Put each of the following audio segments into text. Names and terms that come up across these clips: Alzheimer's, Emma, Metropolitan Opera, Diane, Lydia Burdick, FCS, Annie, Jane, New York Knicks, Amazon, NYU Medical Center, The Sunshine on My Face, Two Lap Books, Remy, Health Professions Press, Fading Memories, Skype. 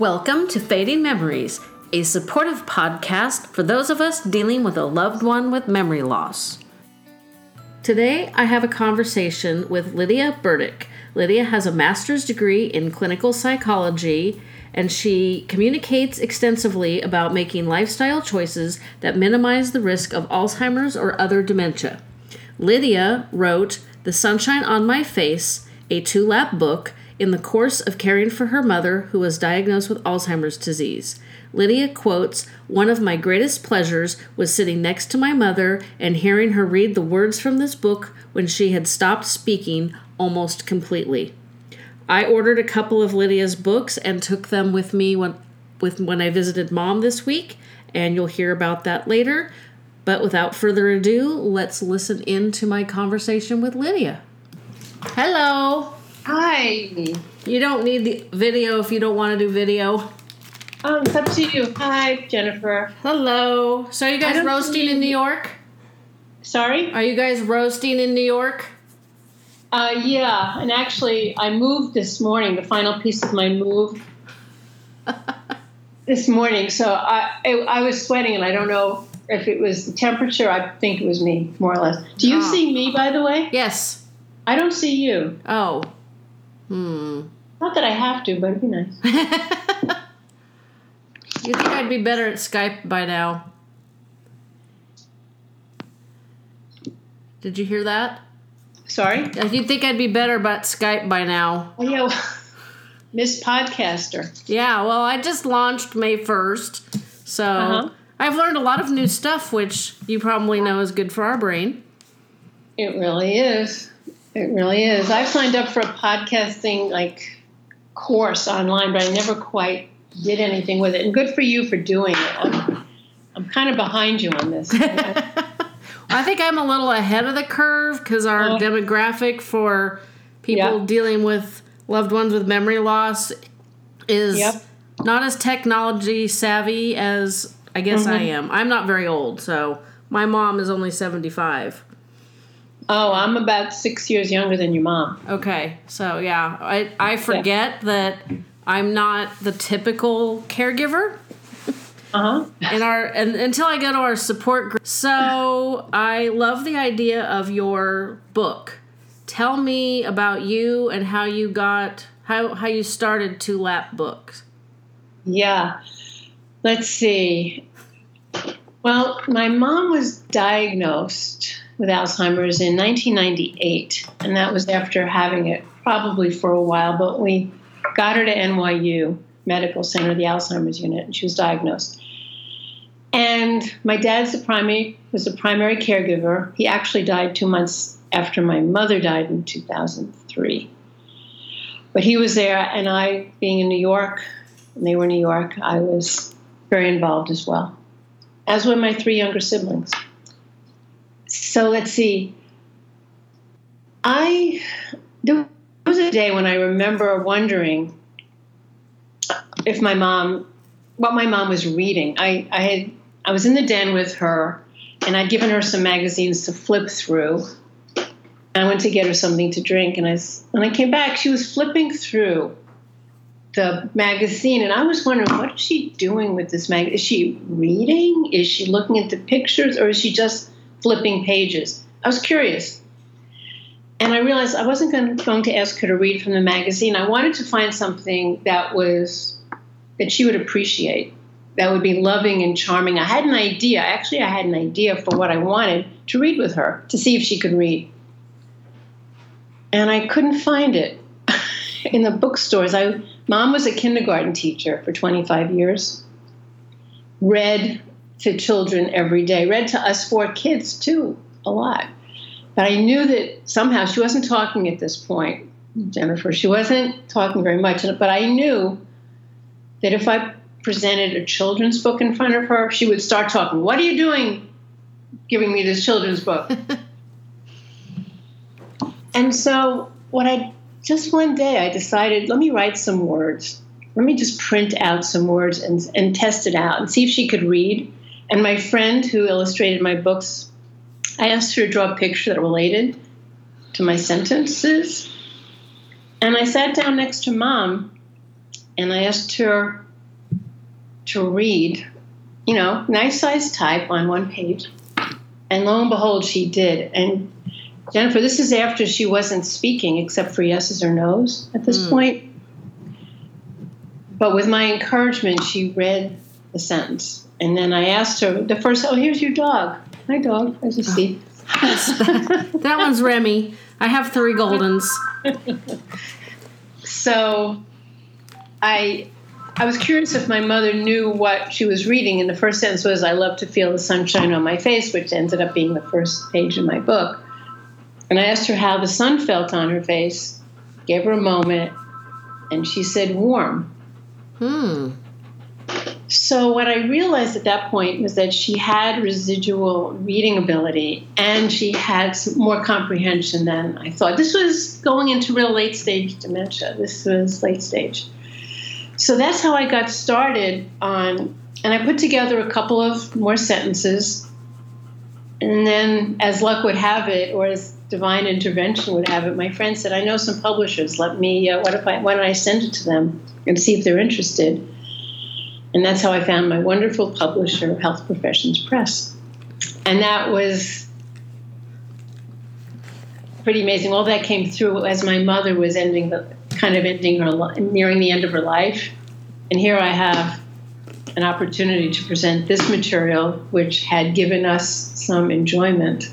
Welcome to Fading Memories, a supportive podcast for those of us dealing with a loved one with memory loss. Today, I have a conversation with Lydia Burdick. Lydia has a master's degree in clinical psychology, and she communicates extensively about making lifestyle choices that minimize the risk of Alzheimer's or other dementia. Lydia wrote The Sunshine on My Face, a Two Lap Book, in the course of caring for her mother, who was diagnosed with Alzheimer's disease. Lydia quotes, "One of my greatest pleasures was sitting next to my mother and hearing her read the words from this book when she had stopped speaking almost completely. I ordered a couple of Lydia's books and took them with me when I visited Mom this week, and you'll hear about that later. But without further ado, let's listen in to my conversation with Lydia. Hello. Hi. You don't need the video if you don't want to do video. It's up to you. Hi, Jennifer. Hello. So are you guys roasting in New York? Sorry? Are you guys roasting in New York? Yeah. And actually, I moved this morning, the final piece of my move this morning. So I was sweating, and I don't know if it was the temperature. I think it was me, more or less. Do you see me, by the way? Yes. I don't see you. Oh. Not that I have to, but it'd be nice. You think I'd be better at Skype by now? Did you hear that? Sorry? You'd think I'd be better about Skype by now. Oh, yeah. Well, Miss Podcaster. Yeah, well, I just launched May 1st, so I've learned a lot of new stuff, which you probably know is good for our brain. It really is. It really is. I've signed up for a podcasting course online, but I never quite did anything with it. And good for you for doing it. I'm kind of behind you on this. I think I'm a little ahead of the curve because our demographic for people dealing with loved ones with memory loss is not as technology savvy as I guess I am. I'm not very old, so my mom is only 75. Oh, I'm about 6 years younger than your mom. Okay. So, yeah, I forget that I'm not the typical caregiver. And until I go to our support group. So, I love the idea of your book. Tell me about you and how you got how you started Two Lap Books. Yeah. Let's see. Well, my mom was diagnosed with Alzheimer's in 1998, and that was after having it probably for a while, but we got her to NYU Medical Center, the Alzheimer's unit, and she was diagnosed. And my dad was the primary caregiver. He actually died 2 months after my mother died in 2003. But he was there, and I, being in New York, and they were in New York, I was very involved as well, as were my three younger siblings. So let's see. There was a day when I remember wondering if what my mom was reading. I was in the den with her, and I'd given her some magazines to flip through. I went to get her something to drink, and when I came back, she was flipping through the magazine, and I was wondering, what is she doing with this magazine? Is she reading? Is she looking at the pictures, or is she just flipping pages? I was curious. And I realized I wasn't going to ask her to read from the magazine. I wanted to find something that she would appreciate, that would be loving and charming. I had an idea for what I wanted to read with her, to see if she could read. And I couldn't find it in the bookstores. Mom was a kindergarten teacher for 25 years, read to children every day, read to us four kids too, a lot. But I knew that somehow she wasn't talking at this point, Jennifer. She wasn't talking very much. But I knew that if I presented a children's book in front of her, she would start talking. What are you doing giving me this children's book? And so just one day I decided, let me write some words. Let me just print out some words and test it out and see if she could read. And my friend who illustrated my books, I asked her to draw a picture that related to my sentences. And I sat down next to Mom, and I asked her to read, you know, nice sized type on one page. And lo and behold, she did. And Jennifer, this is after she wasn't speaking except for yeses or nos at this point. But with my encouragement, she read the sentence. And then I asked her the first, oh, here's your dog. Hi, dog. As you see. That one's Remy. I have three Goldens. So I was curious if my mother knew what she was reading, and the first sentence was, I love to feel the sunshine on my face, which ended up being the first page of my book. And I asked her how the sun felt on her face, gave her a moment, and she said warm. So what I realized at that point was that she had residual reading ability, and she had some more comprehension than I thought. This was going into real late-stage dementia. This was late stage. So that's how I got started on, and I put together a couple of more sentences, and then as luck would have it, or as divine intervention would have it, my friend said, I know some publishers, let me, why don't I send it to them and see if they're interested? And that's how I found my wonderful publisher, Health Professions Press. And that was pretty amazing. All that came through as my mother was ending her life, nearing the end of her life. And here I have an opportunity to present this material, which had given us some enjoyment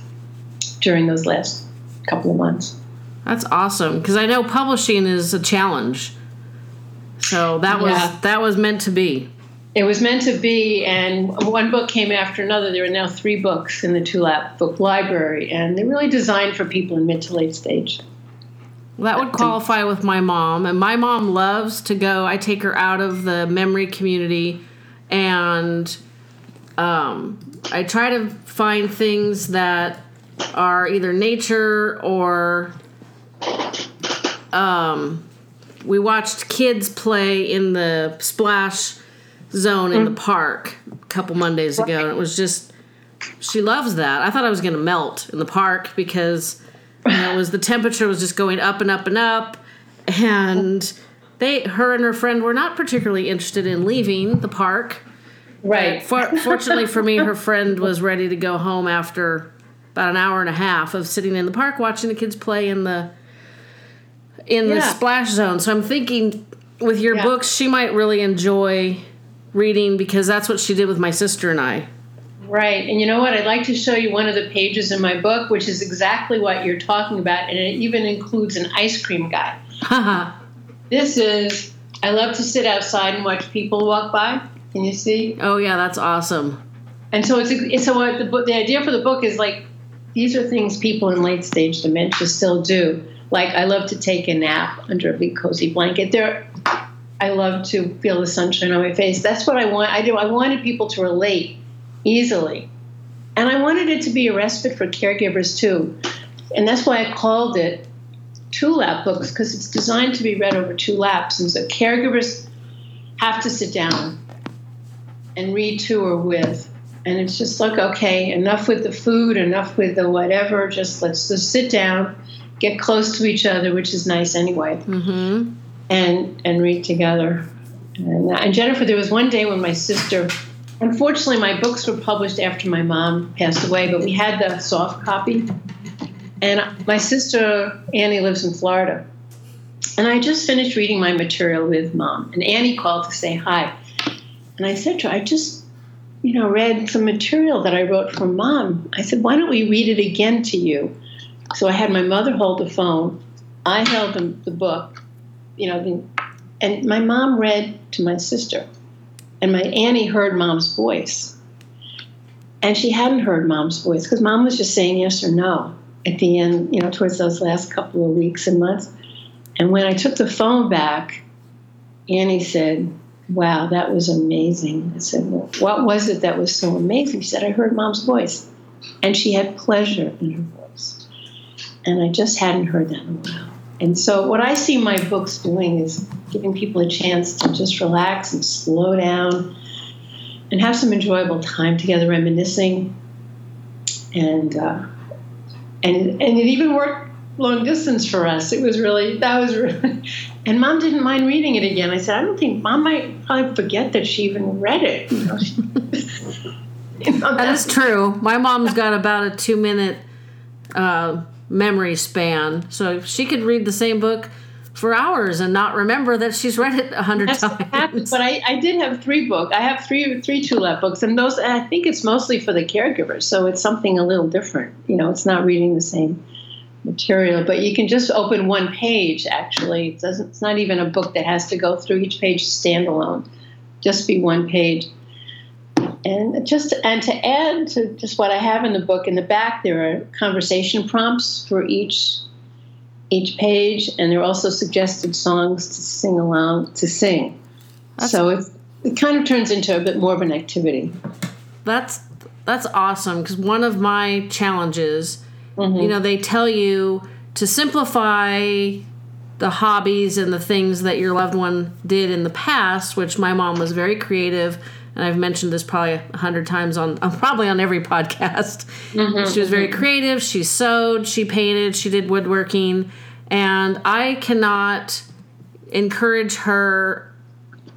during those last couple of months. That's awesome, because I know publishing is a challenge. So that was meant to be. It was meant to be, and one book came after another. There are now 3 books in the Two Lap Book Library, and they're really designed for people in mid to late stage. Well, that would qualify with my mom, and my mom loves to go. I take her out of the memory community, and I try to find things that are either nature or... we watched kids play in the splash zone in the park a couple Mondays ago, and it was just, she loves that. I thought I was going to melt in the park because the temperature was just going up and up and up, and her and her friend were not particularly interested in leaving the park. Right. Fortunately for me, her friend was ready to go home after about an hour and a half of sitting in the park watching the kids play in the splash zone. So I'm thinking with your books, she might really enjoy reading because that's what she did with my sister and I. Right. And you know what? I'd like to show you one of the pages in my book, which is exactly what you're talking about. And it even includes an ice cream guy. This is, I love to sit outside and watch people walk by. Can you see? Oh yeah. That's awesome. And so the idea for the book is like, these are things people in late stage dementia still do. Like, I love to take a nap under a big cozy blanket. I love to feel the sunshine on my face. That's what I want. I wanted people to relate easily. And I wanted it to be a respite for caregivers, too. And that's why I called it Two Lap Books, because it's designed to be read over 2 laps. And so caregivers have to sit down and read to or with. And it's just like, okay, enough with the food, enough with the whatever. Just let's just sit down. Get close to each other, which is nice anyway, and read together. And Jennifer, there was one day when my sister, unfortunately my books were published after my mom passed away, but we had the soft copy. And my sister, Annie, lives in Florida. And I just finished reading my material with Mom. And Annie called to say hi. And I said to her, I just, read some material that I wrote for Mom. I said, why don't we read it again to you? So I had my mother hold the phone. I held the book, and my mom read to my sister. And my Annie heard Mom's voice. And she hadn't heard Mom's voice because Mom was just saying yes or no at the end, towards those last couple of weeks and months. And when I took the phone back, Annie said, wow, that was amazing. I said, well, what was it that was so amazing? She said, I heard Mom's voice. And she had pleasure in her voice. And I just hadn't heard that in a while. And so what I see my books doing is giving people a chance to just relax and slow down and have some enjoyable time together, reminiscing. And it even worked long distance for us. It was really, and Mom didn't mind reading it again. I said, I don't think Mom might probably forget that she even read it. You know? That is true. My mom's got about a 2-minute memory span, so she could read the same book for hours and not remember that she's read it 100 times. But I did have three Two Lap books, and those, I think it's mostly for the caregivers, so it's something a little different. You know, it's not reading the same material, but you can just open one page. Actually, it's not even a book that has to go through each page standalone, just be one page. And to add to just what I have in the book, in the back there are conversation prompts for each page, and there are also suggested songs to sing. So it kind of turns into a bit more of an activity. That's awesome, because one of my challenges, you know, they tell you to simplify the hobbies and the things that your loved one did in the past, which my mom was very creative. And I've mentioned this probably 100 times on every podcast. She was very creative. She sewed, she painted, she did woodworking. And I cannot encourage her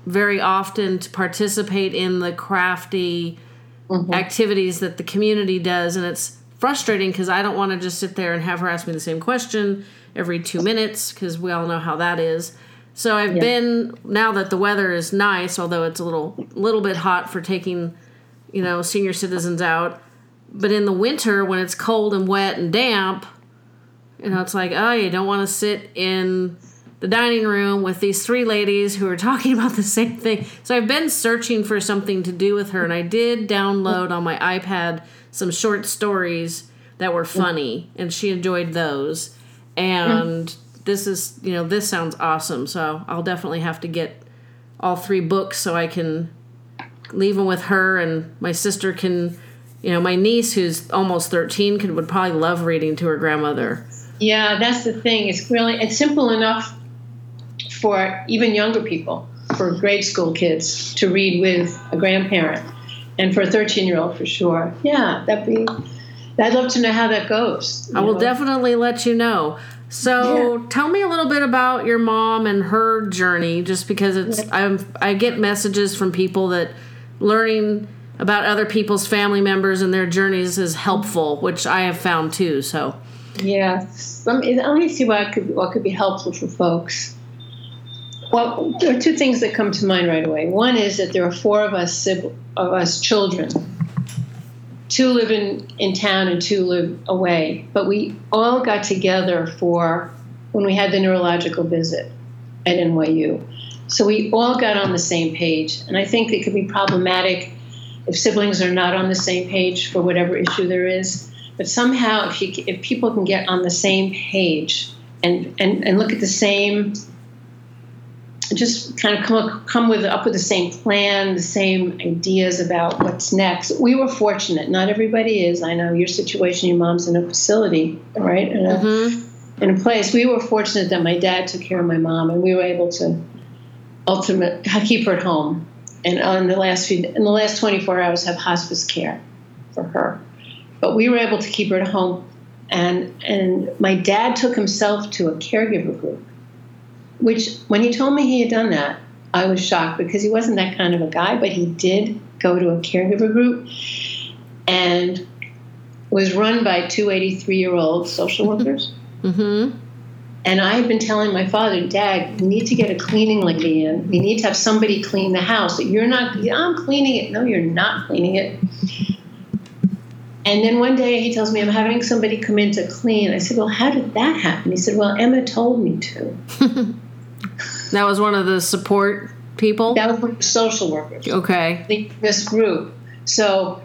very often to participate in the crafty activities that the community does. And it's frustrating because I don't want to just sit there and have her ask me the same question every 2 minutes, because we all know how that is. So I've been, now that the weather is nice, although it's a little bit hot for taking, you know, senior citizens out. But in the winter, when it's cold and wet and damp, you know, it's like, oh, you don't want to sit in the dining room with these three ladies who are talking about the same thing. So I've been searching for something to do with her, and I did download on my iPad some short stories that were funny, and she enjoyed those. And this is, you know, this sounds awesome, so I'll definitely have to get all three books so I can leave them with her, and my sister can, you know, my niece, who's almost 13, would probably love reading to her grandmother. Yeah, that's the thing. It's simple enough for even younger people, for grade school kids to read with a grandparent, and for a 13-year-old for sure. Yeah, I'd love to know how that goes. I will definitely let you know. So tell me a little bit about your mom and her journey, just because I get messages from people that learning about other people's family members and their journeys is helpful, which I have found too. So let me see what could be helpful for folks. Well, there are two things that come to mind right away. One is that there are four of us children. Two live in town and two live away. But we all got together for when we had the neurological visit at NYU. So we all got on the same page. And I think it can be problematic if siblings are not on the same page for whatever issue there is. But somehow if people can get on the same page and look at the same, just kind of come up with the same plan, the same ideas about what's next. We were fortunate. Not everybody is. I know your situation, your mom's in a facility, right? In a place. We were fortunate that my dad took care of my mom, and we were able to keep her at home. And in the last 24 hours, have hospice care for her. But we were able to keep her at home. And my dad took himself to a caregiver group, which when he told me he had done that, I was shocked because he wasn't that kind of a guy, but he did go to a caregiver group and was run by two 83-year-old social workers. And I had been telling my father, Dad, we need to get a cleaning lady in. We need to have somebody clean the house. I'm cleaning it. No, you're not cleaning it. And then one day he tells me, I'm having somebody come in to clean. I said, well, how did that happen? He said, well, Emma told me to. That was one of the support people? That was one of the social workers. Okay. This group. So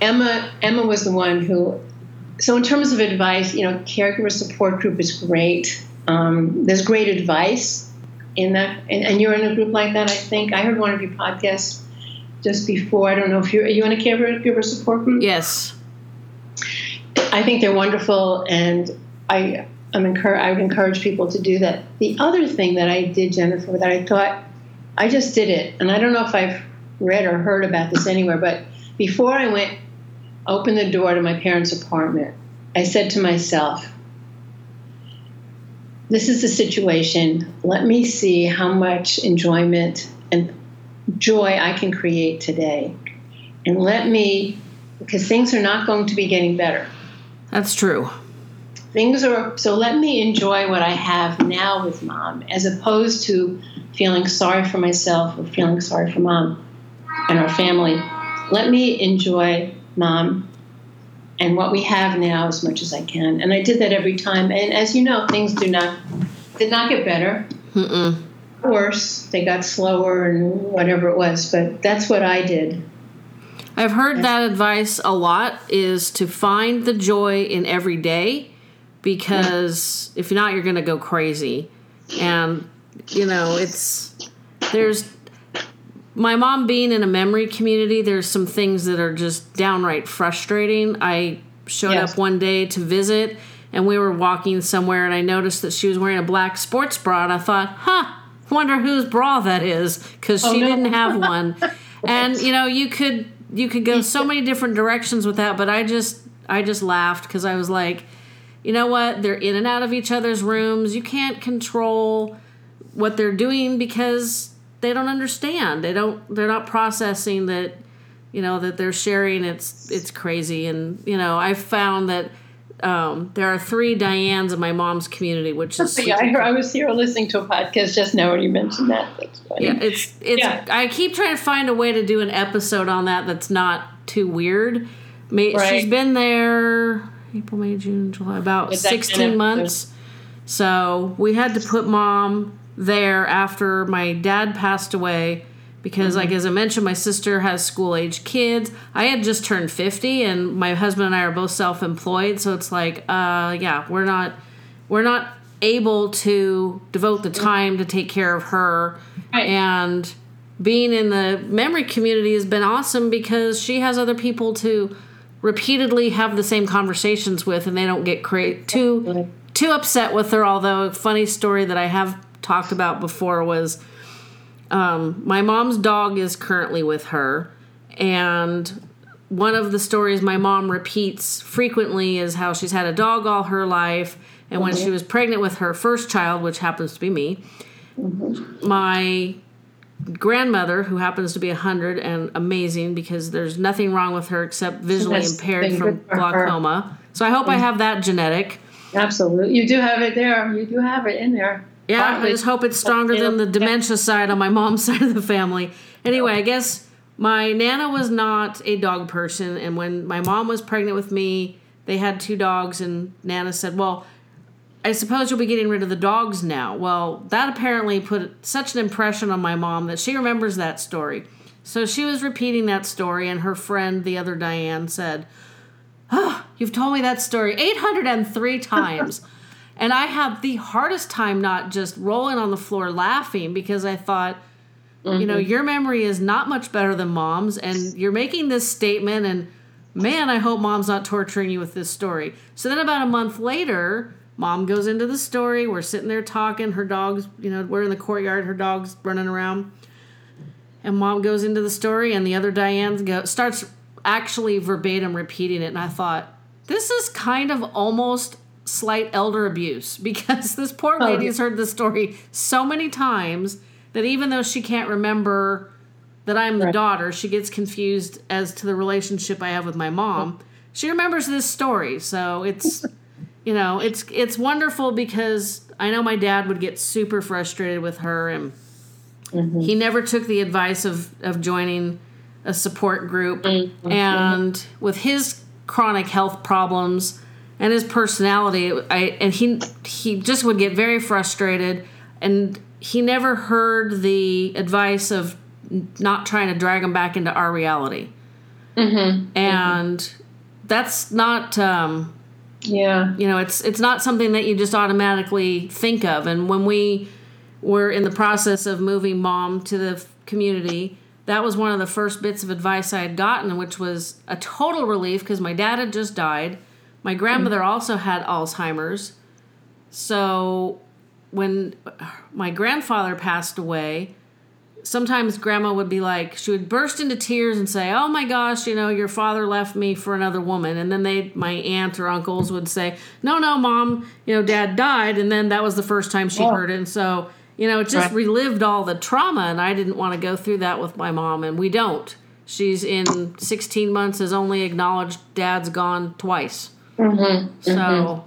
Emma was the one who, so in terms of advice, you know, caregiver support group is great. There's great advice in that. And you're in a group like that, I think. I heard one of your podcasts just before. I don't know if are you in a caregiver support group? Yes. I think they're wonderful, and I would encourage people to do that. The other thing that I did, Jennifer, that I thought, I just did it, and I don't know if I've read or heard about this anywhere, but before I opened the door to my parents' apartment, I said to myself, this is the situation. Let me see how much enjoyment and joy I can create today. And let me, because things are not going to be getting better. That's true. So let me enjoy what I have now with Mom, as opposed to feeling sorry for myself or feeling sorry for Mom and our family. Let me enjoy Mom and what we have now as much as I can. And I did that every time. And as you know, things did not get better. Mm-mm. Worse. They got slower and whatever it was. But that's what I did. I've heard that advice a lot, is to find the joy in every day, because if not, you're going to go crazy. And, you know, my mom being in a memory community, there's some things that are just downright frustrating. I showed up one day to visit, and we were walking somewhere, and I noticed that she was wearing a black sports bra, and I thought, wonder whose bra that is, because she didn't have one. And, you know, you could go so many different directions with that, but I just laughed, because I was like, you know what? They're in and out of each other's rooms. You can't control what they're doing because they don't understand. They're not processing that, you know, that they're sharing. It's crazy. And, you know, I found that there are three Dianes in my mom's community, which is... Yeah, I was here listening to a podcast just now when you mentioned that. That's funny. Yeah, I keep trying to find a way to do an episode on that that's not too weird. Right. She's been there April, May, June, July, about 16 months. So we had to put Mom there after my dad passed away because, like, as I mentioned, my sister has school-age kids. I had just turned 50, and my husband and I are both self-employed, so it's like, we're not able to devote the time to take care of her. Right. And being in the memory community has been awesome because she has other people to repeatedly have the same conversations with, and they don't get too upset with her. Although a funny story that I have talked about before was my mom's dog is currently with her, and one of the stories my mom repeats frequently is how she's had a dog all her life, and when she was pregnant with her first child, which happens to be me, my grandmother, who happens to be 100 and amazing because there's nothing wrong with her except visually impaired from glaucoma. So I hope I have that genetic. Absolutely. You do have it there. You do have it in there. Yeah, probably. I just hope it's stronger than the dementia side on my mom's side of the family. Anyway, I guess my Nana was not a dog person, and when my mom was pregnant with me, they had two dogs, and Nana said, well, I suppose you'll be getting rid of the dogs now. Well, that apparently put such an impression on my mom that she remembers that story. So she was repeating that story, and her friend, the other Diane, said, oh, you've told me that story 803 times. And I had the hardest time not just rolling on the floor laughing because I thought, you know, your memory is not much better than Mom's, and you're making this statement, and man, I hope Mom's not torturing you with this story. So then about a month later, Mom goes into the story. We're sitting there talking. Her dog's, you know, we're in the courtyard. Her dog's running around. And Mom goes into the story, and the other Diane starts actually verbatim repeating it. And I thought, this is kind of almost slight elder abuse, because this poor lady has heard the story so many times that even though she can't remember that I'm the daughter, she gets confused as to the relationship I have with my mom. She remembers this story. So it's, you know, it's wonderful because I know my dad would get super frustrated with her, and he never took the advice of joining a support group. And with his chronic health problems and his personality, he just would get very frustrated, and he never heard the advice of not trying to drag him back into our reality. And that's not, you know, it's not something that you just automatically think of. And when we were in the process of moving Mom to the community, that was one of the first bits of advice I had gotten, which was a total relief because my dad had just died. My grandmother also had Alzheimer's. So when my grandfather passed away, sometimes grandma would be like, she would burst into tears and say, oh my gosh, you know, your father left me for another woman. And then my aunt or uncles would say, no, mom, you know, dad died. And then that was the first time she heard it. And so, you know, it just relived all the trauma. And I didn't want to go through that with my mom. And we don't. She's in 16 months has only acknowledged dad's gone twice. Mm-hmm. So,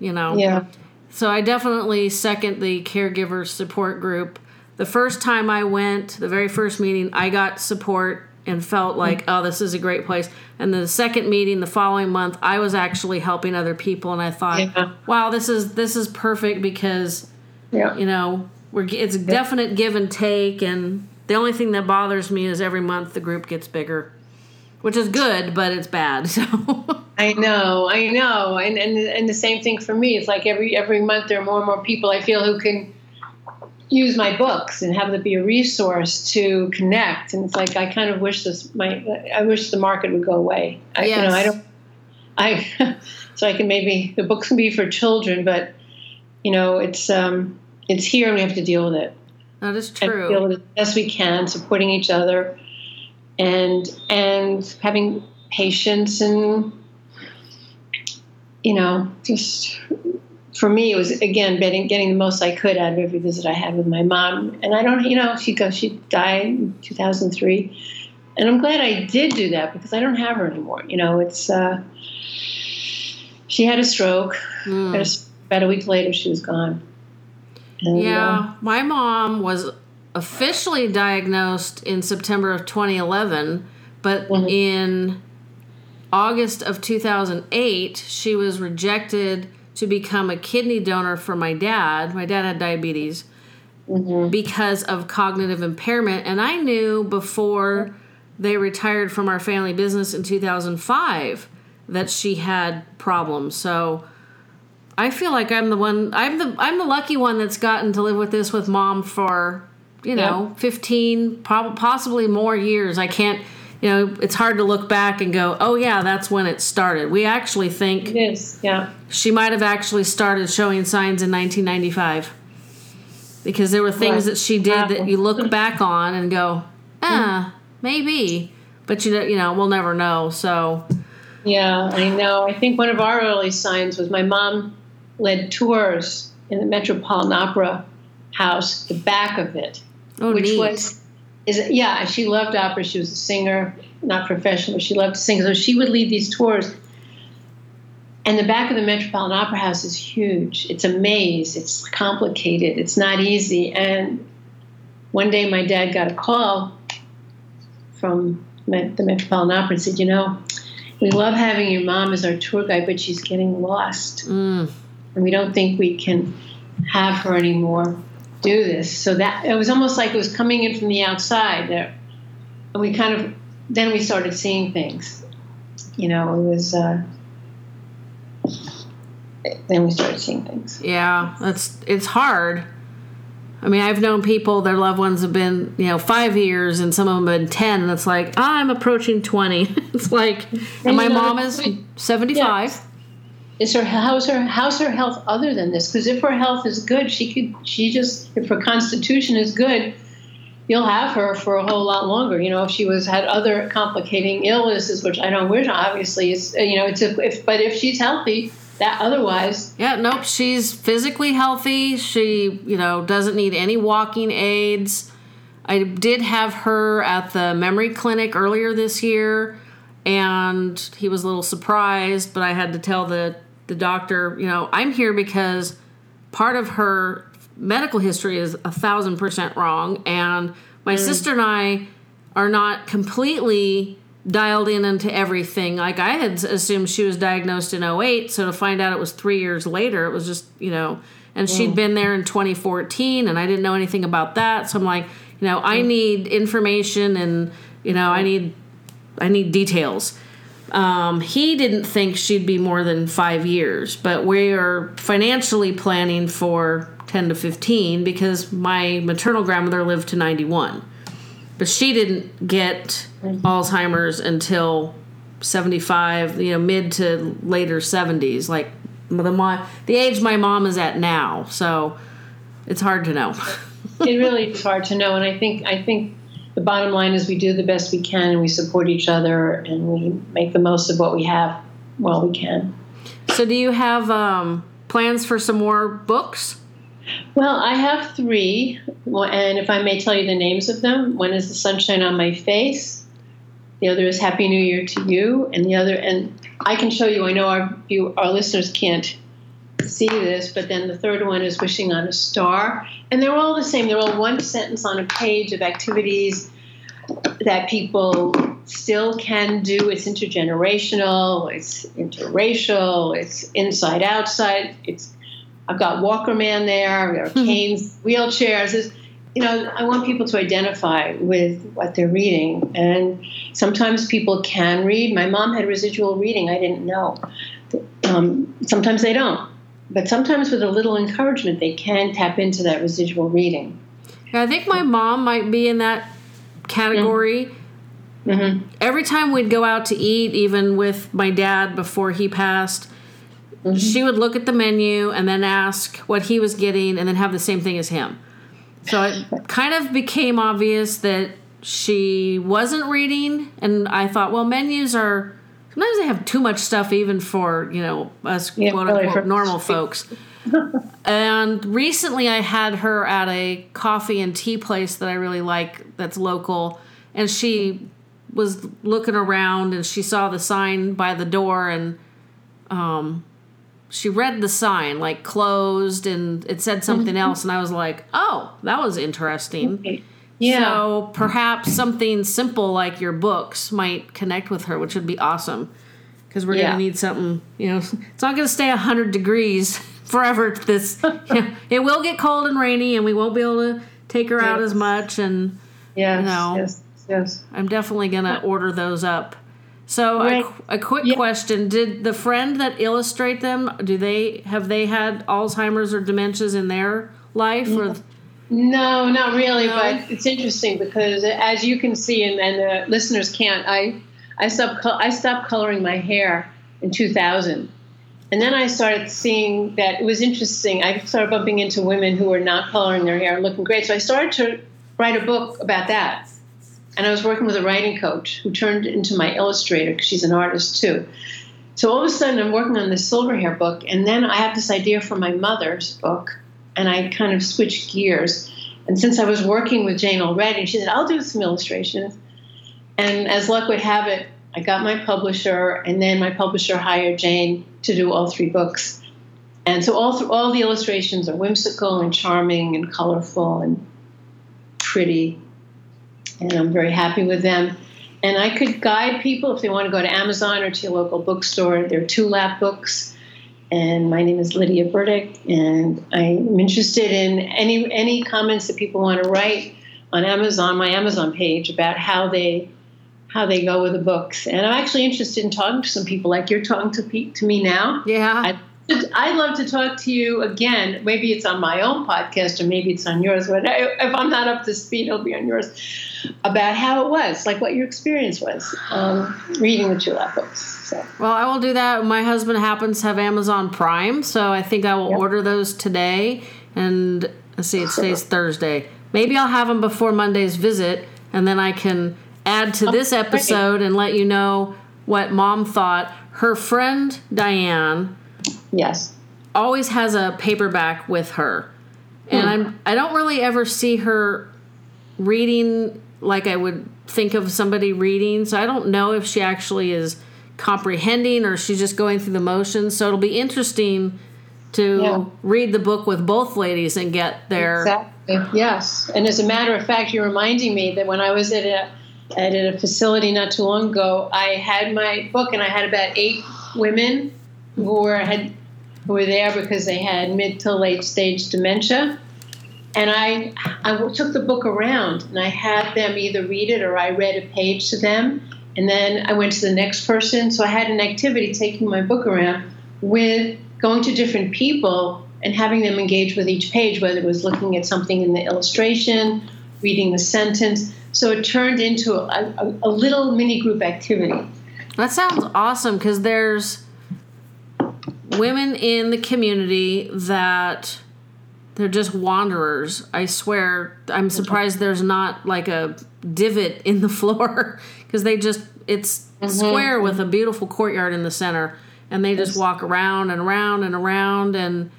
you know. Yeah. So I definitely second the caregiver support group. The first time I went, the very first meeting, I got support and felt like, oh, this is a great place. And the second meeting the following month, I was actually helping other people. And I thought, wow, this is perfect because, you know, it's a definite give and take. And the only thing that bothers me is every month the group gets bigger, which is good, but it's bad. So. I know. And the same thing for me. It's like every month there are more and more people I feel who can use my books and have it be a resource to connect. And it's like, I kind of wish I wish the market would go away. You know, so I can maybe, the books can be for children, but you know, it's here and we have to deal with it. That is true. Deal with it as best we can, supporting each other and having patience and, you know, just for me, it was, again, getting the most I could out of every visit I had with my mom. And I don't, you know, she died in 2003. And I'm glad I did do that because I don't have her anymore. You know, she had a stroke. About a week later, she was gone. And, my mom was officially diagnosed in September of 2011, but in August of 2008, she was rejected to become a kidney donor for my dad. My dad had diabetes because of cognitive impairment. And I knew before they retired from our family business in 2005 that she had problems. So I feel like I'm the lucky one that's gotten to live with this with mom for, you know, 15, possibly more years. I can't, you know, it's hard to look back and go, oh, yeah, that's when it started. We actually think it is, she might have actually started showing signs in 1995 because there were things that she did that you look back on and go, maybe. But, you know, we'll never know. So, yeah, I know. I think one of our early signs was my mom led tours in the Metropolitan Opera house, the back of it, she loved opera. She was a singer, not professional, but she loved to sing. So she would lead these tours. And the back of the Metropolitan Opera house is huge. It's a maze. It's complicated. It's not easy. And one day my dad got a call from the Metropolitan Opera and said, you know, we love having your mom as our tour guide, but she's getting lost. And we don't think we can have her anymore. Do this. So that it was almost like it was coming in from the outside there, and we kind of then we started seeing things, you know. It was then we started seeing things. Yeah, it's hard. I mean, I've known people, their loved ones have been, you know, 5 years, and some of them have been 10, and it's like, I'm approaching 20. It's like, and my mom is 75. Yeah. How's her health other than this? Because if her health is good, if her constitution is good, you'll have her for a whole lot longer. You know, if she had other complicating illnesses, which I don't wish, obviously, but if she's healthy, that otherwise. Yeah, nope, she's physically healthy. She, you know, doesn't need any walking aids. I did have her at the memory clinic earlier this year, and he was a little surprised, but I had to tell the doctor, you know, I'm here because part of her medical history is 1,000% wrong, and my sister and I are not completely dialed in into everything. Like, I had assumed she was diagnosed in 2008, so to find out it was 3 years later, it was just, you know, and she'd been there in 2014, and I didn't know anything about that, so I'm like, you know, I need information, and, you know, I need details. He didn't think she'd be more than 5 years, but we are financially planning for 10 to 15 because my maternal grandmother lived to 91. But she didn't get Alzheimer's until 75, you know, mid to later 70s, like the age my mom is at now. So it's hard to know. It really is hard to know, and I think the bottom line is we do the best we can, and we support each other, and we make the most of what we have while we can. So do you have plans for some more books? Well, I have 3, and if I may tell you the names of them, one is The Sunshine on My Face, the other is Happy New Year to You, and the other, and I can show you, I know our listeners can't see this, but then the third one is Wishing on a Star, and they're all the same. They're all one sentence on a page of activities that people still can do. It's intergenerational, it's interracial, it's inside outside. It's I've got Walkerman there are canes, wheelchairs. It's, you know, I want people to identify with what they're reading, and sometimes people can read. My mom had residual reading. I didn't know. Sometimes they don't. But sometimes with a little encouragement, they can tap into that residual reading. I think my mom might be in that category. Mm-hmm. Every time we'd go out to eat, even with my dad before he passed, mm-hmm. she would look at the menu and then ask what he was getting and then have the same thing as him. So it kind of became obvious that she wasn't reading, and I thought, well, menus are... Sometimes they have too much stuff even for, you know, us quote-unquote normal folks. And recently I had her at a coffee and tea place that I really like that's local. And she was looking around and she saw the sign by the door. And she read the sign, like closed, and it said something else. And I was like, oh, that was interesting. Okay. Yeah. So perhaps something simple like your books might connect with her, which would be awesome, because we're going to need something, you know, it's not going to stay 100 degrees forever. You know, it will get cold and rainy, and we won't be able to take her out as much. And, you know, I'm definitely going to order those up. So a quick question. Did the friend that illustrate them, have they had Alzheimer's or dementias in their life? Yeah. No, not really, but it's interesting because, as you can see, and the listeners can't, I stopped coloring my hair in 2000. And then I started seeing that it was interesting. I started bumping into women who were not coloring their hair and looking great. So I started to write a book about that. And I was working with a writing coach who turned into my illustrator because she's an artist too. So all of a sudden I'm working on this silver hair book, and then I have this idea for my mother's book. And I kind of switched gears. And since I was working with Jane already, she said, I'll do some illustrations. And as luck would have it, I got my publisher, and then my publisher hired Jane to do all 3 books. And so all the illustrations are whimsical and charming and colorful and pretty. And I'm very happy with them. And I could guide people if they want to go to Amazon or to your local bookstore. They're Two Lap Books. And my name is Lydia Burdick, and I'm interested in any comments that people want to write on Amazon, my Amazon page, about how they go with the books. And I'm actually interested in talking to some people, like you're talking to me now. Yeah. I'd love to talk to you again. Maybe it's on my own podcast, or maybe it's on yours. But if I'm not up to speed, it'll be on yours. About how it was, like what your experience was reading the Two Lap Books. So. Well, I will do that. My husband happens to have Amazon Prime, so I think I will order those today. And let's see, it stays Thursday. Maybe I'll have them before Monday's visit, and then I can add to this episode and let you know what Mom thought. Her friend, Diane... Yes. Always has a paperback with her. And I don't really ever see her reading like I would think of somebody reading. So I don't know if she actually is comprehending or she's just going through the motions. So it'll be interesting to read the book with both ladies and get their... Exactly. Yes. And as a matter of fact, you're reminding me that when I was at a facility not too long ago, I had my book and I had about 8 women who were there because they had mid to late stage dementia, and I took the book around and I had them either read it or I read a page to them, and then I went to the next person. So I had an activity taking my book around with going to different people and having them engage with each page, whether it was looking at something in the illustration, reading the sentence. So it turned into a little mini group activity. That sounds awesome, because there's women in the community that They're just wanderers. I swear, I'm surprised there's not like a divot in the floor because they just, it's square with a beautiful courtyard in the center, and they just walk around and around and around. And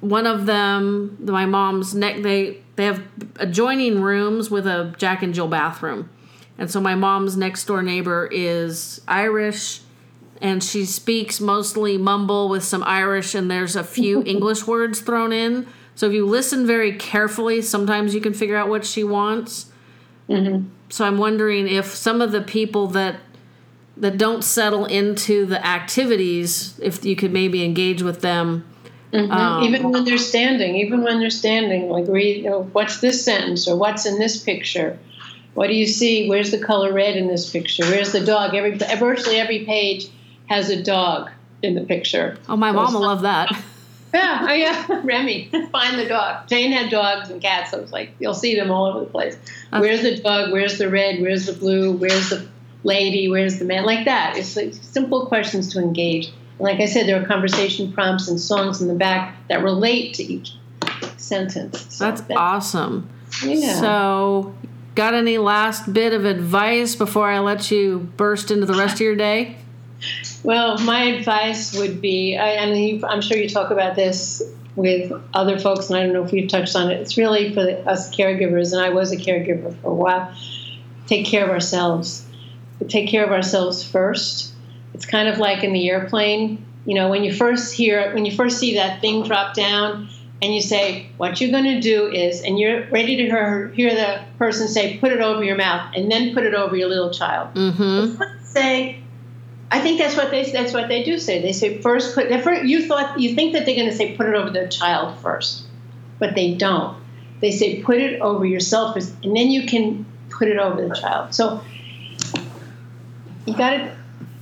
one of them, my mom's neck, they have adjoining rooms with a Jack and Jill bathroom. And so my mom's next door neighbor is Irish, and she speaks mostly mumble with some Irish, and there's a few English words thrown in. So if you listen very carefully, sometimes you can figure out what she wants. Mm-hmm. So I'm wondering if some of the people that don't settle into the activities, if you could maybe engage with them. Mm-hmm. Even when they're standing, like read, what's this sentence, or what's in this picture? What do you see? Where's the color red in this picture? Where's the dog? Virtually every page has a dog in the picture. Oh, my mom will love that. Yeah. Remy, find the dog. Jane had dogs and cats. So I was like, you'll see them all over the place. Okay. Where's the dog? Where's the red? Where's the blue? Where's the lady? Where's the man? Like that. It's like simple questions to engage. And like I said, there are conversation prompts and songs in the back that relate to each sentence. So that's awesome. Yeah. So... got any last bit of advice before I let you burst into the rest of your day? Well, my advice would be, I'm sure you talk about this with other folks, and I don't know if we've touched on it. It's really for us caregivers, and I was a caregiver for a while. Take care of ourselves. We take care of ourselves first. It's kind of like in the airplane. You know, when you first see that thing drop down, and you say, what you're going to do is, and you're ready to hear the person say, put it over your mouth, and then put it over your little child. Mm-hmm. I think that's what they do say. They say first, you think that they're going to say put it over their child first, but they don't. They say put it over yourself first, and then you can put it over the child. So you got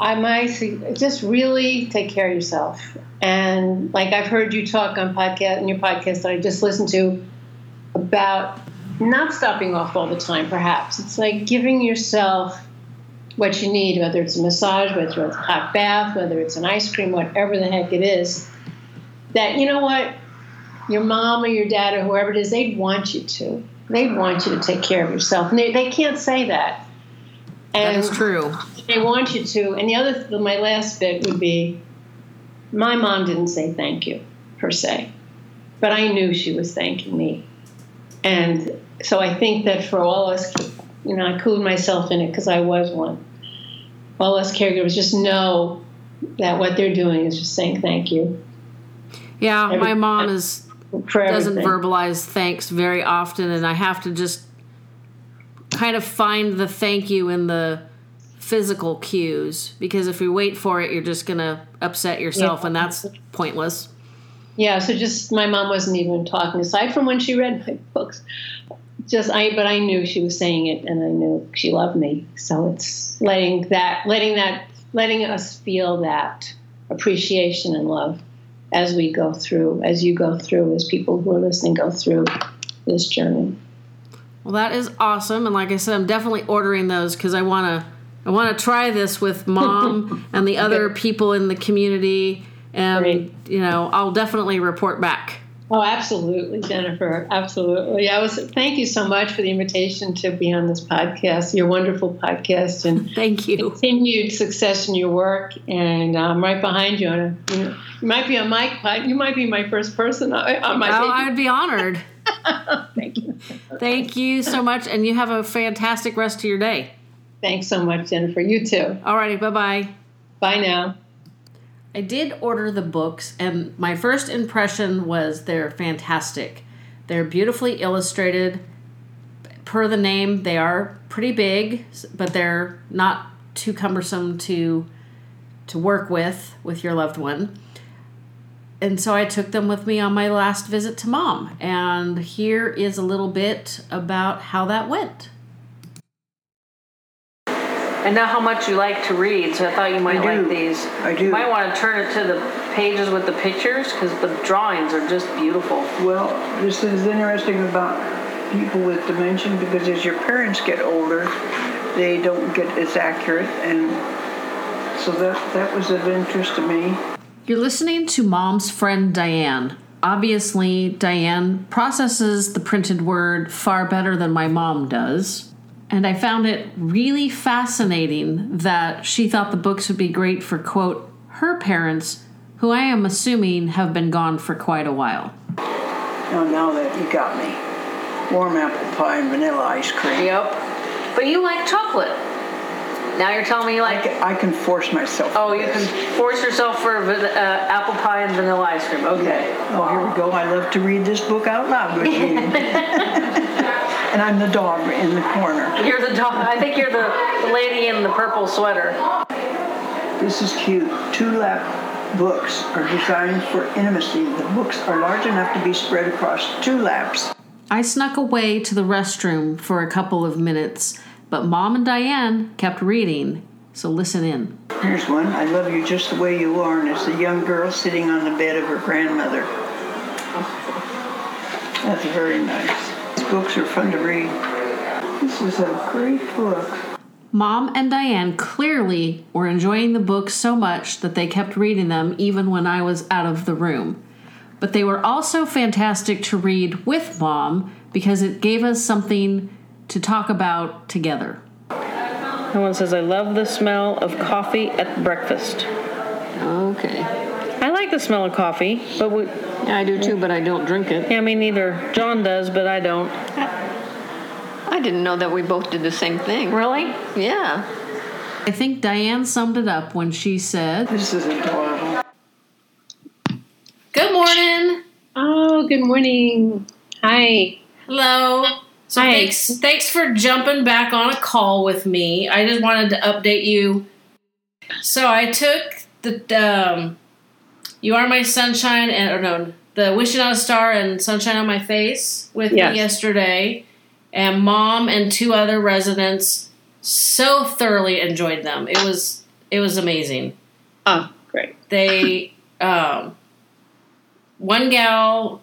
to, just really take care of yourself. And like I've heard you talk in your podcast that I just listened to about not stopping off all the time, perhaps. It's like giving yourself what you need, whether it's a massage, whether it's a hot bath, whether it's an ice cream, whatever the heck it is, that, you know what, your mom or your dad or whoever it is, they'd want you to take care of yourself. And they can't say that. And that is true. They want you to. And my last bit would be, my mom didn't say thank you, per se, but I knew she was thanking me. And so I think that for all us, I include myself in it because I was one. All us caregivers just know that what they're doing is just saying thank you. Yeah, my mom doesn't verbalize thanks very often, and I have to just kind of find the thank you in the physical cues, because if you wait for it, you're just going to upset yourself, and that's pointless. Yeah, so just my mom wasn't even talking, aside from when she read my books. But I knew she was saying it, and I knew she loved me. So it's letting us feel that appreciation and love as we go through, as you go through, as people who are listening go through this journey. Well, that is awesome, and like I said, I'm definitely ordering those because I want to try this with mom and the other people in the community, and, Great. I'll definitely report back. Oh, absolutely, Jennifer. Absolutely. Thank you so much for the invitation to be on this podcast, your wonderful podcast. And thank you. Continued success in your work, and I'm right behind you. You might be on my podcast. You might be my first person on my podcast. Oh, I'd be honored. Thank you. Thank you so much, and you have a fantastic rest of your day. Thanks so much, Jennifer. You too. All righty. Bye-bye. Bye now. I did order the books, and my first impression was they're fantastic. They're beautifully illustrated. Per the name, they are pretty big, but they're not too cumbersome to work with your loved one. And so I took them with me on my last visit to mom, and here is a little bit about how that went. I know how much you like to read, so I thought you might like these. I do. You might want to turn it to the pages with the pictures, because the drawings are just beautiful. Well, this is interesting about people with dementia, because as your parents get older, they don't get as accurate, and so that was of interest to me. You're listening to Mom's friend Diane, Obviously, Diane processes the printed word far better than my mom does, and I found it really fascinating that she thought the books would be great for, quote, her parents, who I am assuming have been gone for quite a while. Oh, now that you got me. Warm apple pie and vanilla ice cream. Yep. But you like chocolate. Now you're telling me you like... I can force myself. Oh, you can force yourself for apple pie and vanilla ice cream. Okay. Oh, here we go. I love to read this book out loud with you. And I'm the dog in the corner. You're the dog. I think you're the lady in the purple sweater. This is cute. Two Lap Books are designed for intimacy. The books are large enough to be spread across two laps. I snuck away to the restroom for a couple of minutes, but Mom and Diane kept reading, so listen in. Here's one. I love you just the way you are, and it's a young girl sitting on the bed of her grandmother. That's very nice. These books are fun to read. This is a great book. Mom and Diane clearly were enjoying the books so much that they kept reading them even when I was out of the room. But they were also fantastic to read with Mom because it gave us something to talk about together. Someone says, I love the smell of coffee at breakfast. Okay. I like the smell of coffee, but we... Yeah, I do too, but I don't drink it. Yeah, me neither. John does, but I don't. I didn't know that we both did the same thing. Really? Yeah. I think Diane summed it up when she said... This is adorable. Good morning. Oh, good morning. Hi. Hello. So hi. Thanks for jumping back on a call with me. I just wanted to update you. So I took the You Are My Sunshine and... Or no, the Wishing on a Star and Sunshine on My Face with me yesterday. And Mom and two other residents so thoroughly enjoyed them. It was amazing. Oh, great. They, one gal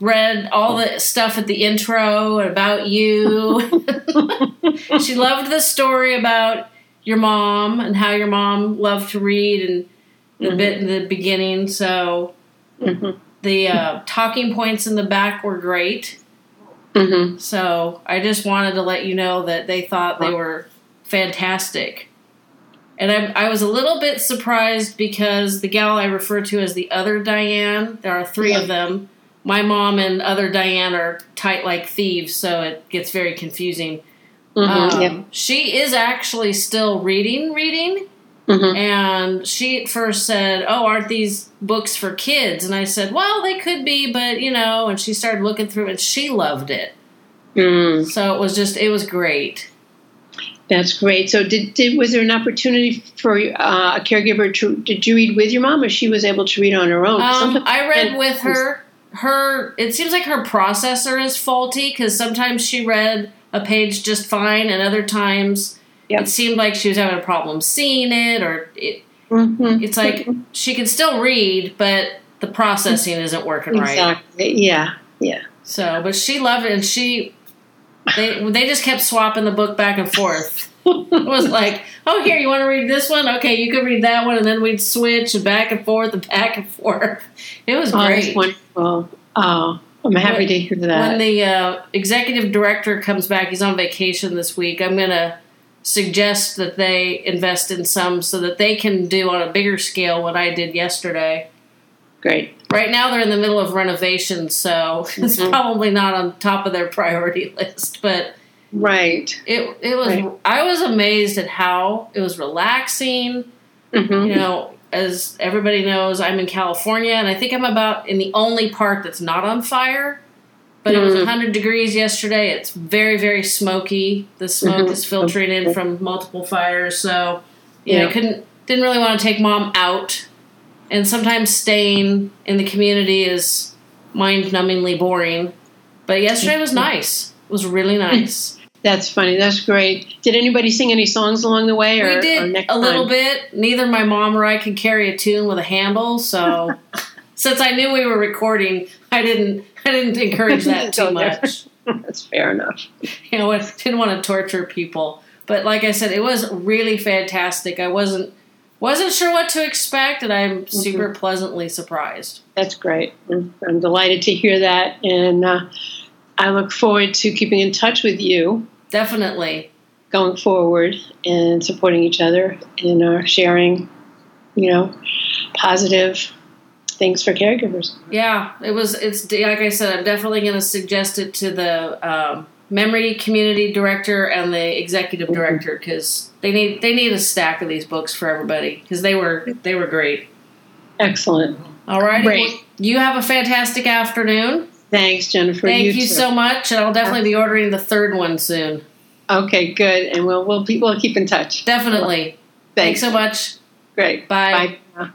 read all the stuff at the intro about you. She loved the story about your mom and how your mom loved to read and the bit in the beginning. So the talking points in the back were great. Mm-hmm. So I just wanted to let you know that they thought they were fantastic. And I was a little bit surprised because the gal I refer to as the other Diane, there are three of them. My mom and other Diane are tight like thieves, so it gets very confusing. She is actually still reading. And she at first said, oh, aren't these books for kids? And I said, well, they could be, but, you know, and she started looking through and she loved it. Mm. So it was great. That's great. So was there an opportunity for a caregiver did you read with your mom or she was able to read on her own? I read with her. It seems like her processor is faulty because sometimes she read a page just fine and other times... Yep. It seemed like she was having a problem seeing it, or it's like she can still read, but the processing isn't working right. Exactly. Yeah. So, but she loved it, and they just kept swapping the book back and forth. It was like, oh, here, you want to read this one? Okay, you can read that one, and then we'd switch and back and forth. It was great. That's wonderful. Oh. I'm happy to hear that. When the executive director comes back, he's on vacation this week. I'm gonna suggest that they invest in some so that they can do on a bigger scale what I did yesterday. Great. Right now they're in the middle of renovation, so it's probably not on top of their priority list. But I was amazed at how it was relaxing. You know, as everybody knows, I'm in California, and I think I'm about in the only part that's not on fire. But it was 100 degrees yesterday. It's very, very smoky. The smoke is filtering in from multiple fires. So, you know, didn't really want to take Mom out. And sometimes staying in the community is mind-numbingly boring. But yesterday was nice. It was really nice. That's funny. That's great. Did anybody sing any songs along the way? Or, we did or next a little time? Bit. Neither my mom or I could carry a tune with a handle. So, since I knew we were recording, I didn't encourage that too much. That's fair enough. You know, I didn't want to torture people. But like I said, it was really fantastic. I wasn't wasn't sure what to expect, and I'm super pleasantly surprised. That's great. I'm delighted to hear that, and I look forward to keeping in touch with you. Definitely. Going forward and supporting each other in our sharing, you know, positive things for caregivers. Yeah, it's like I said, I'm definitely going to suggest it to the memory community director and the executive director, because they need a stack of these books for everybody, because they were great. Excellent. All right. Great. Well, you have a fantastic afternoon. Thanks, Jennifer. Thank you so much. And I'll definitely be ordering the third one soon. Okay, good. And we'll keep in touch. Definitely. Thanks so much. Great. Bye. Bye.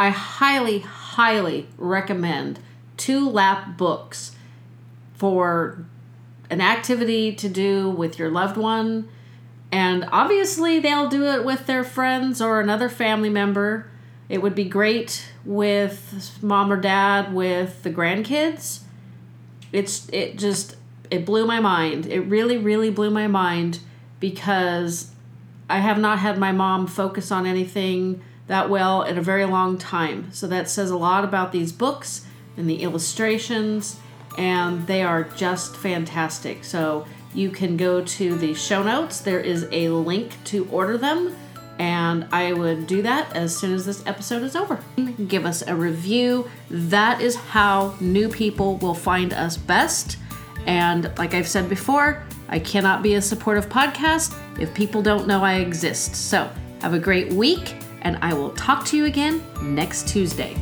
I highly, highly recommend Two Lap Books for an activity to do with your loved one. And obviously they'll do it with their friends or another family member. It would be great with mom or dad, with the grandkids. It blew my mind. It really, really blew my mind, because I have not had my mom focus on anything that well in a very long time. So that says a lot about these books and the illustrations, and they are just fantastic. So you can go to the show notes. There is a link to order them, and I would do that as soon as this episode is over. Give us a review. That is how new people will find us best. And like I've said before, I cannot be a supportive podcast if people don't know I exist. So have a great week, and I will talk to you again next Tuesday.